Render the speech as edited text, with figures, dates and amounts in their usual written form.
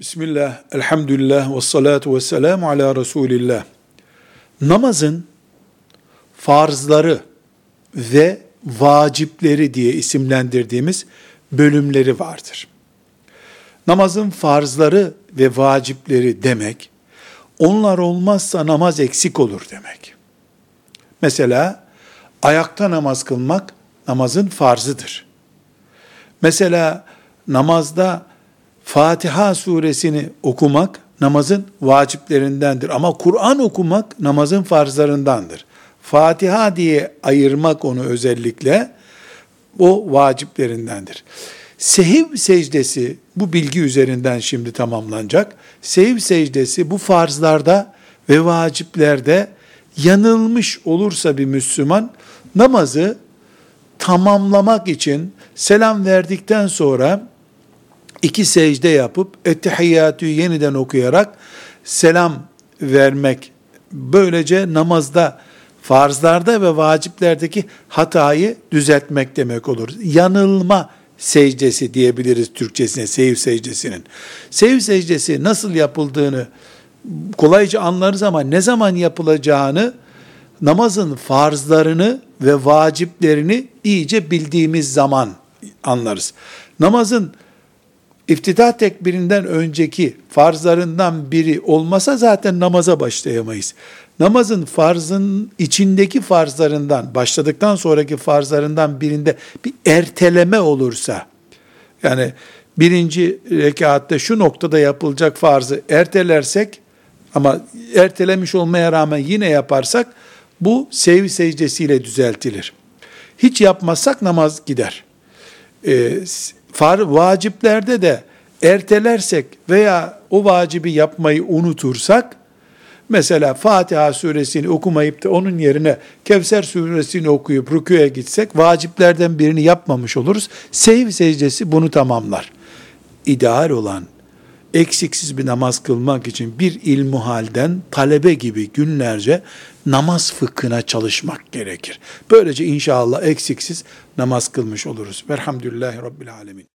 Bismillah, elhamdülillah ve salatu ve selamu ala Resulillah. Namazın farzları ve vacipleri diye isimlendirdiğimiz bölümleri vardır. Namazın farzları ve vacipleri demek, onlar olmazsa namaz eksik olur demek. Mesela ayakta namaz kılmak namazın farzıdır. Mesela namazda Fatiha suresini okumak namazın vaciplerindendir. Ama Kur'an okumak namazın farzlarındandır. Fatiha diye ayırmak onu özellikle o vaciplerindendir. Sehiv secdesi bu bilgi üzerinden şimdi tamamlanacak. Sehiv secdesi bu farzlarda ve vaciplerde yanılmış olursa bir Müslüman namazı tamamlamak için selam verdikten sonra 2 secde yapıp ettehiyyatü'yü yeniden okuyarak selam vermek. Böylece namazda, farzlarda ve vaciplerdeki hatayı düzeltmek demek olur. Yanılma secdesi diyebiliriz Türkçesine sehiv secdesinin. Sehiv secdesi nasıl yapıldığını kolayca anlarız ama ne zaman yapılacağını, namazın farzlarını ve vaciplerini iyice bildiğimiz zaman anlarız. Namazın İftitah tekbirinden önceki farzlarından biri olmasa zaten namaza başlayamayız. Namazın farzın içindeki farzlarından, başladıktan sonraki farzlarından birinde bir erteleme olursa, yani birinci rekatta şu noktada yapılacak farzı ertelersek, ama ertelemiş olmaya rağmen yine yaparsak, bu sehiv secdesiyle düzeltilir. Hiç yapmazsak namaz gider. Vaciplerde de ertelersek veya o vacibi yapmayı unutursak, mesela Fatiha suresini okumayıp da onun yerine Kevser suresini okuyup rüküye gitsek, vaciplerden birini yapmamış oluruz. Sehiv secdesi bunu tamamlar. İdeal olan, eksiksiz bir namaz kılmak için bir ilmuhalden talebe gibi günlerce namaz fıkhına çalışmak gerekir. Böylece inşallah eksiksiz namaz kılmış oluruz. Velhamdülillahi Rabbil Alemin.